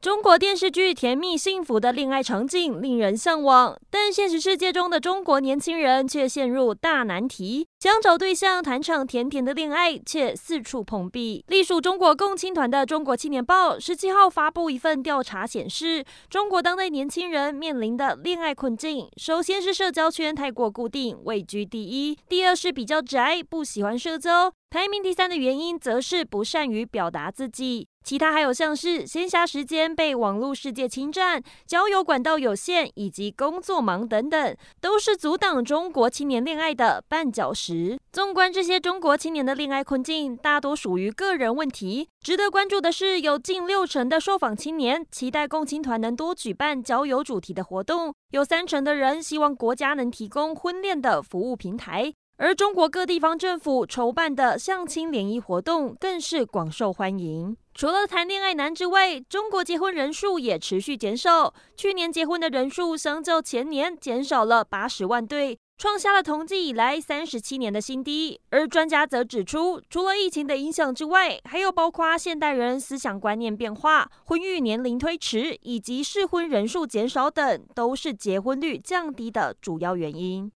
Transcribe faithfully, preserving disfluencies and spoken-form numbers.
中国电视剧甜蜜幸福的恋爱场景令人向往，但现实世界中的中国年轻人却陷入大难题，想找对象谈场甜甜的恋爱，却四处碰壁。隶属中国共青团的中国青年报十七号发布一份调查显示，中国当代年轻人面临的恋爱困境，首先是社交圈太过固定，位居第一；第二是比较宅，不喜欢社交；排名第三的原因则是不善于表达自己。其他还有像是闲暇时间被网络世界侵占、交友管道有限以及工作忙等等，都是阻挡中国青年恋爱的绊脚石。纵观这些中国青年的恋爱困境，大多属于个人问题。值得关注的是，有近六成的受访青年期待共青团能多举办交友主题的活动，有三成的人希望国家能提供婚恋的服务平台。而中国各地方政府筹办的相亲联谊活动更是广受欢迎。除了谈恋爱难之外，中国结婚人数也持续减少，去年结婚的人数相较前年减少了八十万对，创下了统计以来三十七年的新低。而专家则指出，除了疫情的影响之外，还有包括现代人思想观念变化、婚育年龄推迟以及适婚人数减少等，都是结婚率降低的主要原因。